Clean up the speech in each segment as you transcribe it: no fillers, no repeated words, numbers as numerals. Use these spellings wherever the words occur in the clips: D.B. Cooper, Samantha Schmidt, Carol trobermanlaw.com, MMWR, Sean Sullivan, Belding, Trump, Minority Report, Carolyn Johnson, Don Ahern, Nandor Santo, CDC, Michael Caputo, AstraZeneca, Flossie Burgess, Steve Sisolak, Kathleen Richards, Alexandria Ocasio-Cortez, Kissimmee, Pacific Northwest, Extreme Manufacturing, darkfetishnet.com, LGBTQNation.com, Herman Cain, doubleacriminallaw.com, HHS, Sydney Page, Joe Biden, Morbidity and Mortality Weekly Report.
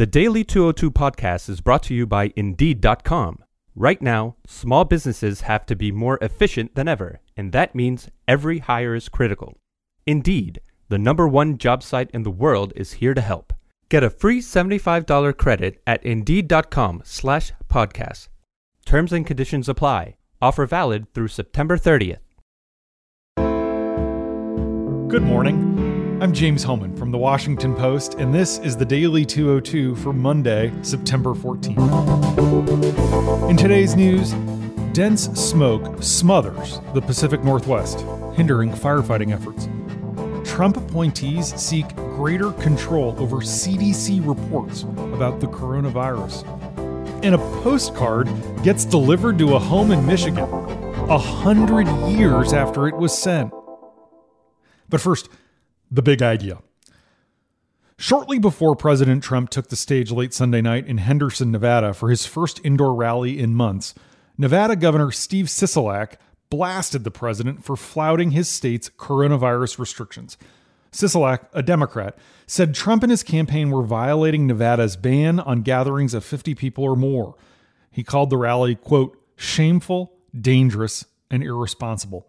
The Daily 202 podcast is brought to you by Indeed.com. Right now, small businesses have to be more efficient than ever, and that means every hire is critical. Indeed, the #1 job site in the world, is here to help. Get a free $75 credit at Indeed.com/podcast. Terms and conditions apply. Offer valid through September 30th. Good morning. I'm James Holman from The Washington Post, and this is the Daily 202 for Monday, September 14th. In today's news, dense smoke smothers the Pacific Northwest, hindering firefighting efforts. Trump appointees seek greater control over CDC reports about the coronavirus. And a postcard gets delivered to a home in Michigan, 100 years after it was sent. But first, the big idea. Shortly before President Trump took the stage late Sunday night in Henderson, Nevada, for his first indoor rally in months, Nevada Governor Steve Sisolak blasted the president for flouting his state's coronavirus restrictions. Sisolak, a Democrat, said Trump and his campaign were violating Nevada's ban on gatherings of 50 people or more. He called the rally, quote, shameful, dangerous, and irresponsible.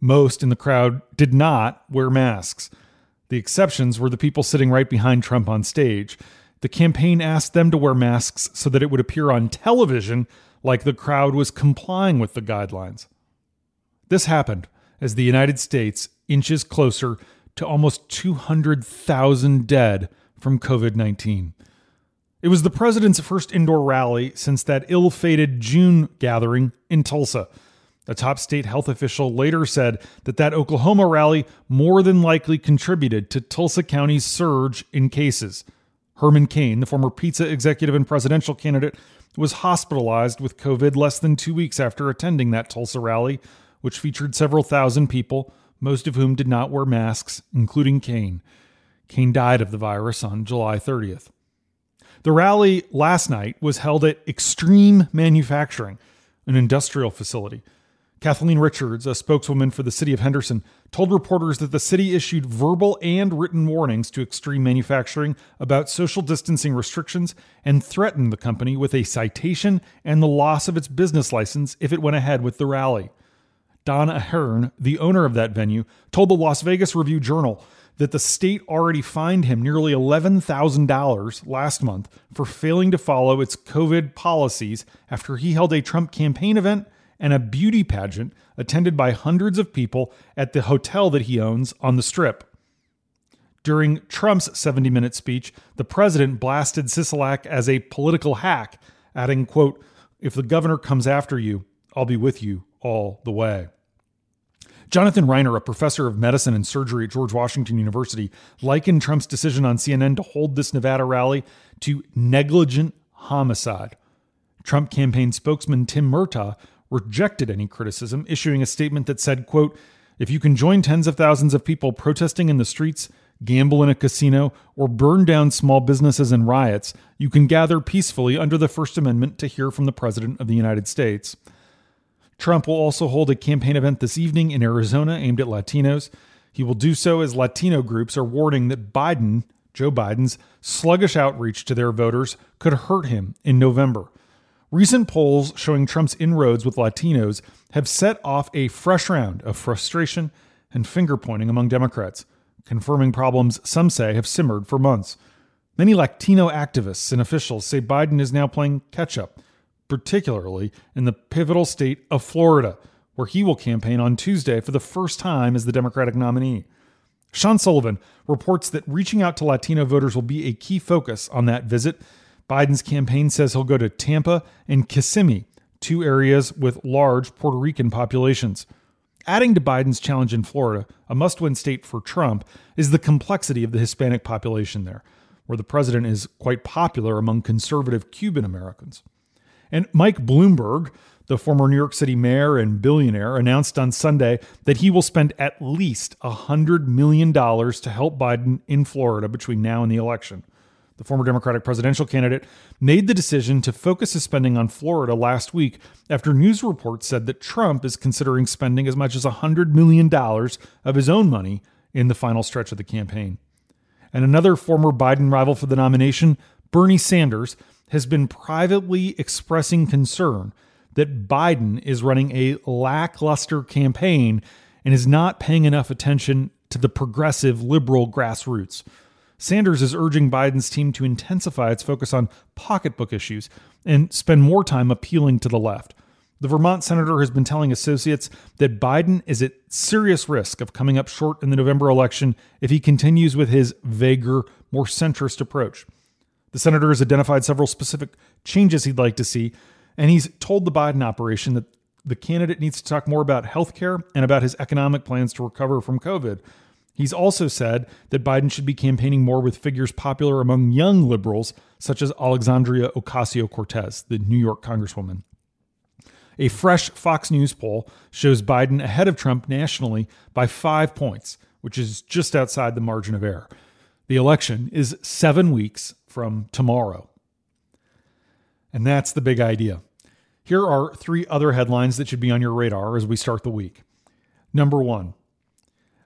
Most in the crowd did not wear masks. The exceptions were the people sitting right behind Trump on stage. The campaign asked them to wear masks so that it would appear on television like the crowd was complying with the guidelines. This happened as the United States inches closer to almost 200,000 dead from COVID-19. It was the president's first indoor rally since that ill-fated June gathering in Tulsa. A top state health official later said that Oklahoma rally more than likely contributed to Tulsa County's surge in cases. Herman Cain, the former pizza executive and presidential candidate, was hospitalized with COVID less than 2 weeks after attending that Tulsa rally, which featured several thousand people, most of whom did not wear masks, including Cain. Cain died of the virus on July 30th. The rally last night was held at Extreme Manufacturing, an industrial facility. Kathleen Richards, a spokeswoman for the city of Henderson, told reporters that the city issued verbal and written warnings to Extreme Manufacturing about social distancing restrictions and threatened the company with a citation and the loss of its business license if it went ahead with the rally. Don Ahern, the owner of that venue, told the Las Vegas Review-Journal that the state already fined him nearly $11,000 last month for failing to follow its COVID policies after he held a Trump campaign event and a beauty pageant attended by hundreds of people at the hotel that he owns on the Strip. During Trump's 70-minute speech, the president blasted Sisolak as a political hack, adding, quote, if the governor comes after you, I'll be with you all the way. Jonathan Reiner, a professor of medicine and surgery at George Washington University, likened Trump's decision on CNN to hold this Nevada rally to negligent homicide. Trump campaign spokesman Tim Murtaugh rejected any criticism, issuing a statement that said, quote, if you can join tens of thousands of people protesting in the streets, gamble in a casino, or burn down small businesses in riots, you can gather peacefully under the First Amendment to hear from the President of the United States. Trump will also hold a campaign event this evening in Arizona aimed at Latinos. He will do so as Latino groups are warning that Biden, Joe Biden's, sluggish outreach to their voters could hurt him in November. Recent polls showing Trump's inroads with Latinos have set off a fresh round of frustration and finger-pointing among Democrats, confirming problems some say have simmered for months. Many Latino activists and officials say Biden is now playing catch-up, particularly in the pivotal state of Florida, where he will campaign on Tuesday for the first time as the Democratic nominee. Sean Sullivan reports that reaching out to Latino voters will be a key focus on that visit. Biden's campaign says he'll go to Tampa and Kissimmee, two areas with large Puerto Rican populations. Adding to Biden's challenge in Florida, a must-win state for Trump, is the complexity of the Hispanic population there, where the president is quite popular among conservative Cuban Americans. And Mike Bloomberg, the former New York City mayor and billionaire, announced on Sunday that he will spend at least $100 million to help Biden in Florida between now and the election. The former Democratic presidential candidate made the decision to focus his spending on Florida last week after news reports said that Trump is considering spending as much as $100 million of his own money in the final stretch of the campaign. And another former Biden rival for the nomination, Bernie Sanders has been privately expressing concern that Biden is running a lackluster campaign and is not paying enough attention to the progressive liberal grassroots. Sanders is urging Biden's team to intensify its focus on pocketbook issues and spend more time appealing to the left. The Vermont senator has been telling associates that Biden is at serious risk of coming up short in the November election if he continues with his vaguer, more centrist approach. The senator has identified several specific changes he'd like to see, and he's told the Biden operation that the candidate needs to talk more about healthcare and about his economic plans to recover from COVID. He's also said that Biden should be campaigning more with figures popular among young liberals, such as Alexandria Ocasio-Cortez, the New York congresswoman. A fresh Fox News poll shows Biden ahead of Trump nationally by 5 points, which is just outside the margin of error. The election is 7 weeks from tomorrow. And that's the big idea. Here are three other headlines that should be on your radar as we start the week. Number one,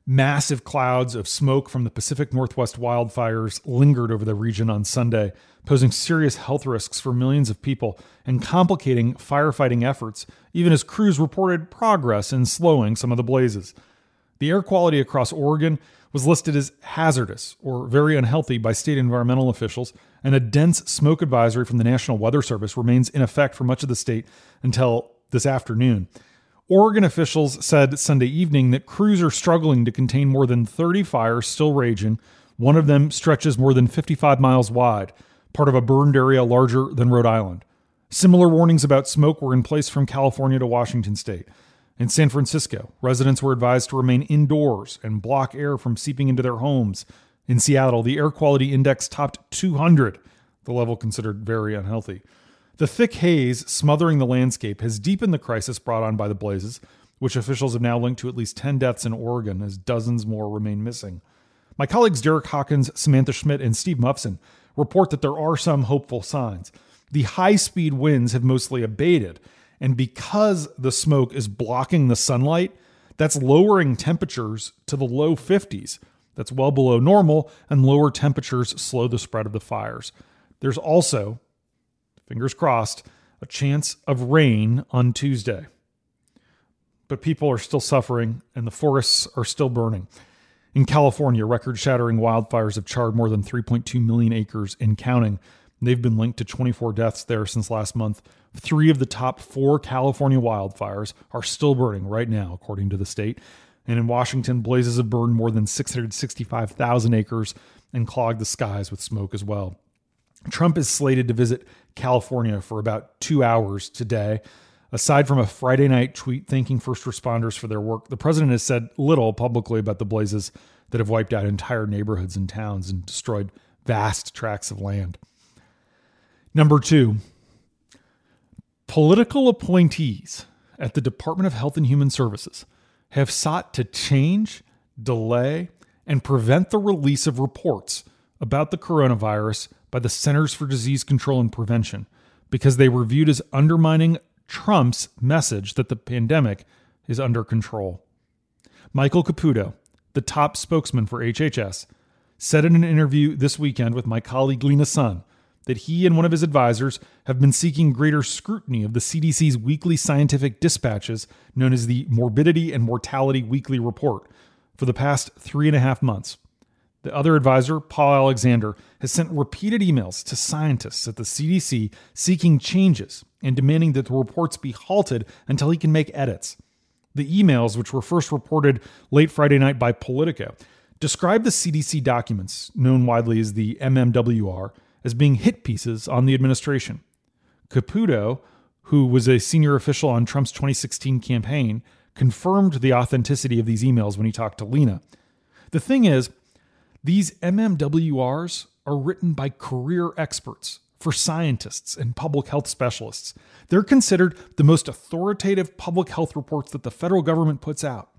massive clouds of smoke from the Pacific Northwest wildfires lingered over the region on Sunday, posing serious health risks for millions of people and complicating firefighting efforts, even as crews reported progress in slowing some of the blazes. The air quality across Oregon was listed as hazardous or very unhealthy by state environmental officials, and a dense smoke advisory from the National Weather Service remains in effect for much of the state until this afternoon. Oregon officials said Sunday evening that crews are struggling to contain more than 30 fires still raging. One of them stretches more than 55 miles wide, part of a burned area larger than Rhode Island. Similar warnings about smoke were in place from California to Washington state. In San Francisco, residents were advised to remain indoors and block air from seeping into their homes. In Seattle, the air quality index topped 200, the level considered very unhealthy. The thick haze smothering the landscape has deepened the crisis brought on by the blazes, which officials have now linked to at least 10 deaths in Oregon, as dozens more remain missing. My colleagues Derek Hawkins, Samantha Schmidt, and Steve Mufson report that there are some hopeful signs. The high-speed winds have mostly abated, and because the smoke is blocking the sunlight, that's lowering temperatures to the low 50s. That's well below normal, and lower temperatures slow the spread of the fires. There's also, fingers crossed, a chance of rain on Tuesday. But people are still suffering, and the forests are still burning. In California, record-shattering wildfires have charred more than 3.2 million acres and counting. They've been linked to 24 deaths there since last month. 3 of the top 4 California wildfires are still burning right now, according to the state. And in Washington, blazes have burned more than 665,000 acres and clogged the skies with smoke as well. Trump is slated to visit California for about 2 hours today. Aside from a Friday night tweet thanking first responders for their work, the president has said little publicly about the blazes that have wiped out entire neighborhoods and towns and destroyed vast tracts of land. Number 2, political appointees at the Department of Health and Human Services have sought to change, delay, and prevent the release of reports about the coronavirus by the Centers for Disease Control and Prevention because they were viewed as undermining Trump's message that the pandemic is under control. Michael Caputo, the top spokesman for HHS, said in an interview this weekend with my colleague Lena Sun that he and one of his advisors have been seeking greater scrutiny of the CDC's weekly scientific dispatches known as the Morbidity and Mortality Weekly Report for the past 3.5 months. The other advisor, Paul Alexander, has sent repeated emails to scientists at the CDC seeking changes and demanding that the reports be halted until he can make edits. The emails, which were first reported late Friday night by Politico, describe the CDC documents, known widely as the MMWR, as being hit pieces on the administration. Caputo, who was a senior official on Trump's 2016 campaign, confirmed the authenticity of these emails when he talked to Lena. The thing is, these MMWRs are written by career experts for scientists and public health specialists. They're considered the most authoritative public health reports that the federal government puts out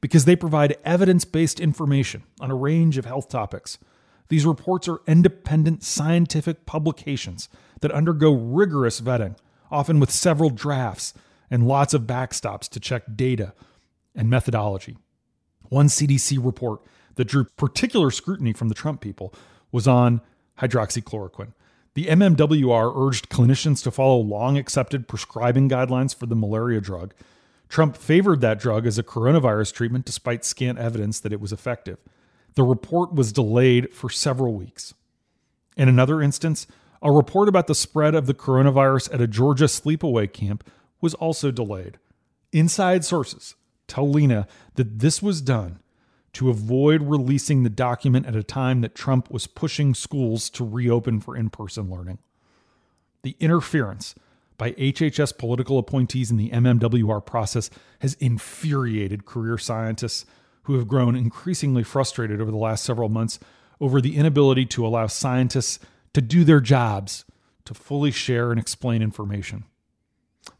because they provide evidence-based information on a range of health topics. These reports are independent scientific publications that undergo rigorous vetting, often with several drafts and lots of backstops to check data and methodology. One CDC report that drew particular scrutiny from the Trump people was on hydroxychloroquine. The MMWR urged clinicians to follow long-accepted prescribing guidelines for the malaria drug. Trump favored that drug as a coronavirus treatment despite scant evidence that it was effective. The report was delayed for several weeks. In another instance, a report about the spread of the coronavirus at a Georgia sleepaway camp was also delayed. Inside sources tell Lena that this was done to avoid releasing the document at a time that Trump was pushing schools to reopen for in-person learning. The interference by HHS political appointees in the MMWR process has infuriated career scientists who have grown increasingly frustrated over the last several months over the inability to allow scientists to do their jobs, to fully share and explain information.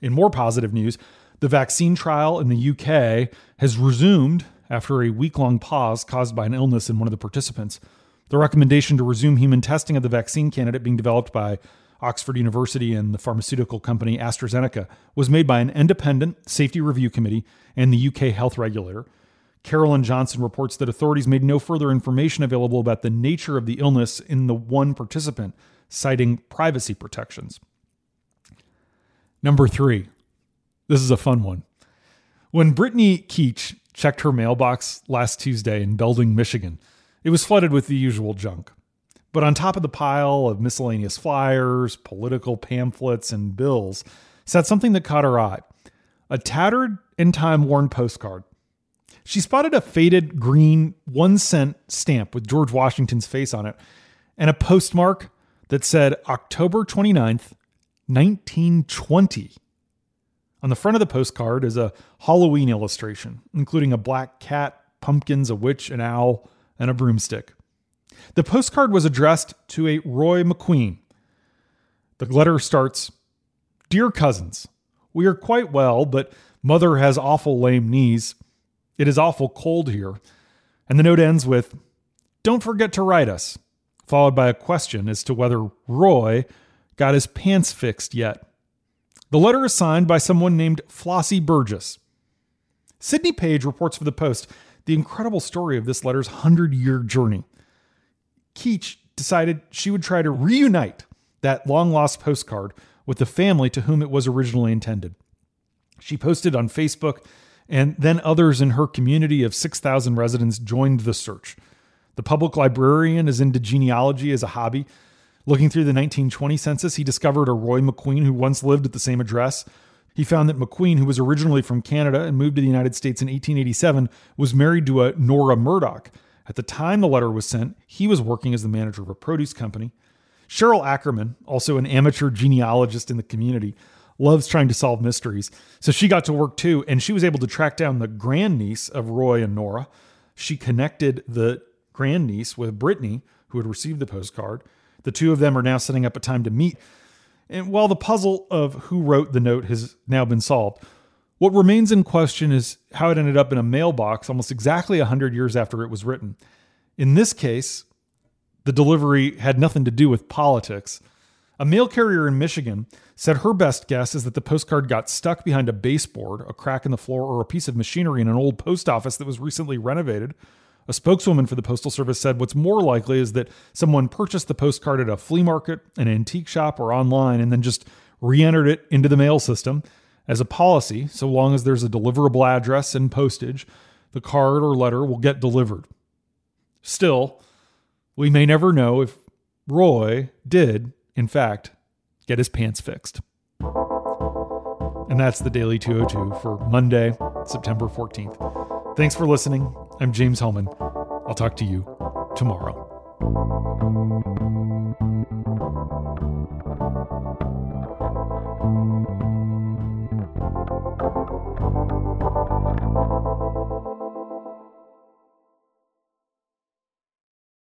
In more positive news, the vaccine trial in the UK has resumed after a week-long pause caused by an illness in one of the participants. The recommendation to resume human testing of the vaccine candidate being developed by Oxford University and the pharmaceutical company AstraZeneca was made by an independent safety review committee and the UK health regulator. Carolyn Johnson reports that authorities made no further information available about the nature of the illness in the one participant, citing privacy protections. Number 3. This is a fun one. When Brittany Keach checked her mailbox last Tuesday in Belding, Michigan, it was flooded with the usual junk. But on top of the pile of miscellaneous flyers, political pamphlets, and bills sat something that caught her eye. A tattered and time-worn postcard. She spotted a faded green 1-cent stamp with George Washington's face on it and a postmark that said October 29th, 1920. On the front of the postcard is a Halloween illustration, including a black cat, pumpkins, a witch, an owl, and a broomstick. The postcard was addressed to a Roy McQueen. The letter starts, "Dear cousins, we are quite well, but mother has awful lame knees. It is awful cold here." And the note ends with, "Don't forget to write us," followed by a question as to whether Roy got his pants fixed yet. The letter is signed by someone named Flossie Burgess. Sydney Page reports for the Post the incredible story of this letter's 100-year journey. Keach decided she would try to reunite that long-lost postcard with the family to whom it was originally intended. She posted on Facebook, and then others in her community of 6,000 residents joined the search. The public librarian is into genealogy as a hobby. Looking through the 1920 census, he discovered a Roy McQueen who once lived at the same address. He found that McQueen, who was originally from Canada and moved to the United States in 1887, was married to a Nora Murdoch. At the time the letter was sent, he was working as the manager of a produce company. Cheryl Ackerman, also an amateur genealogist in the community, loves trying to solve mysteries. So she got to work too, and she was able to track down the grandniece of Roy and Nora. She connected the grandniece with Brittany, who had received the postcard. The two of them are now setting up a time to meet. And while the puzzle of who wrote the note has now been solved, what remains in question is how it ended up in a mailbox almost exactly 100 years after it was written. In this case, the delivery had nothing to do with politics. A mail carrier in Michigan said her best guess is that the postcard got stuck behind a baseboard, a crack in the floor, or a piece of machinery in an old post office that was recently renovated. A spokeswoman for the Postal Service said what's more likely is that someone purchased the postcard at a flea market, an antique shop, or online, and then just re-entered it into the mail system. As a policy, so long as there's a deliverable address and postage, the card or letter will get delivered. Still, we may never know if Roy did, in fact, get his pants fixed. And that's the Daily 202 for Monday, September 14th. Thanks for listening. I'm James Holman. I'll talk to you tomorrow.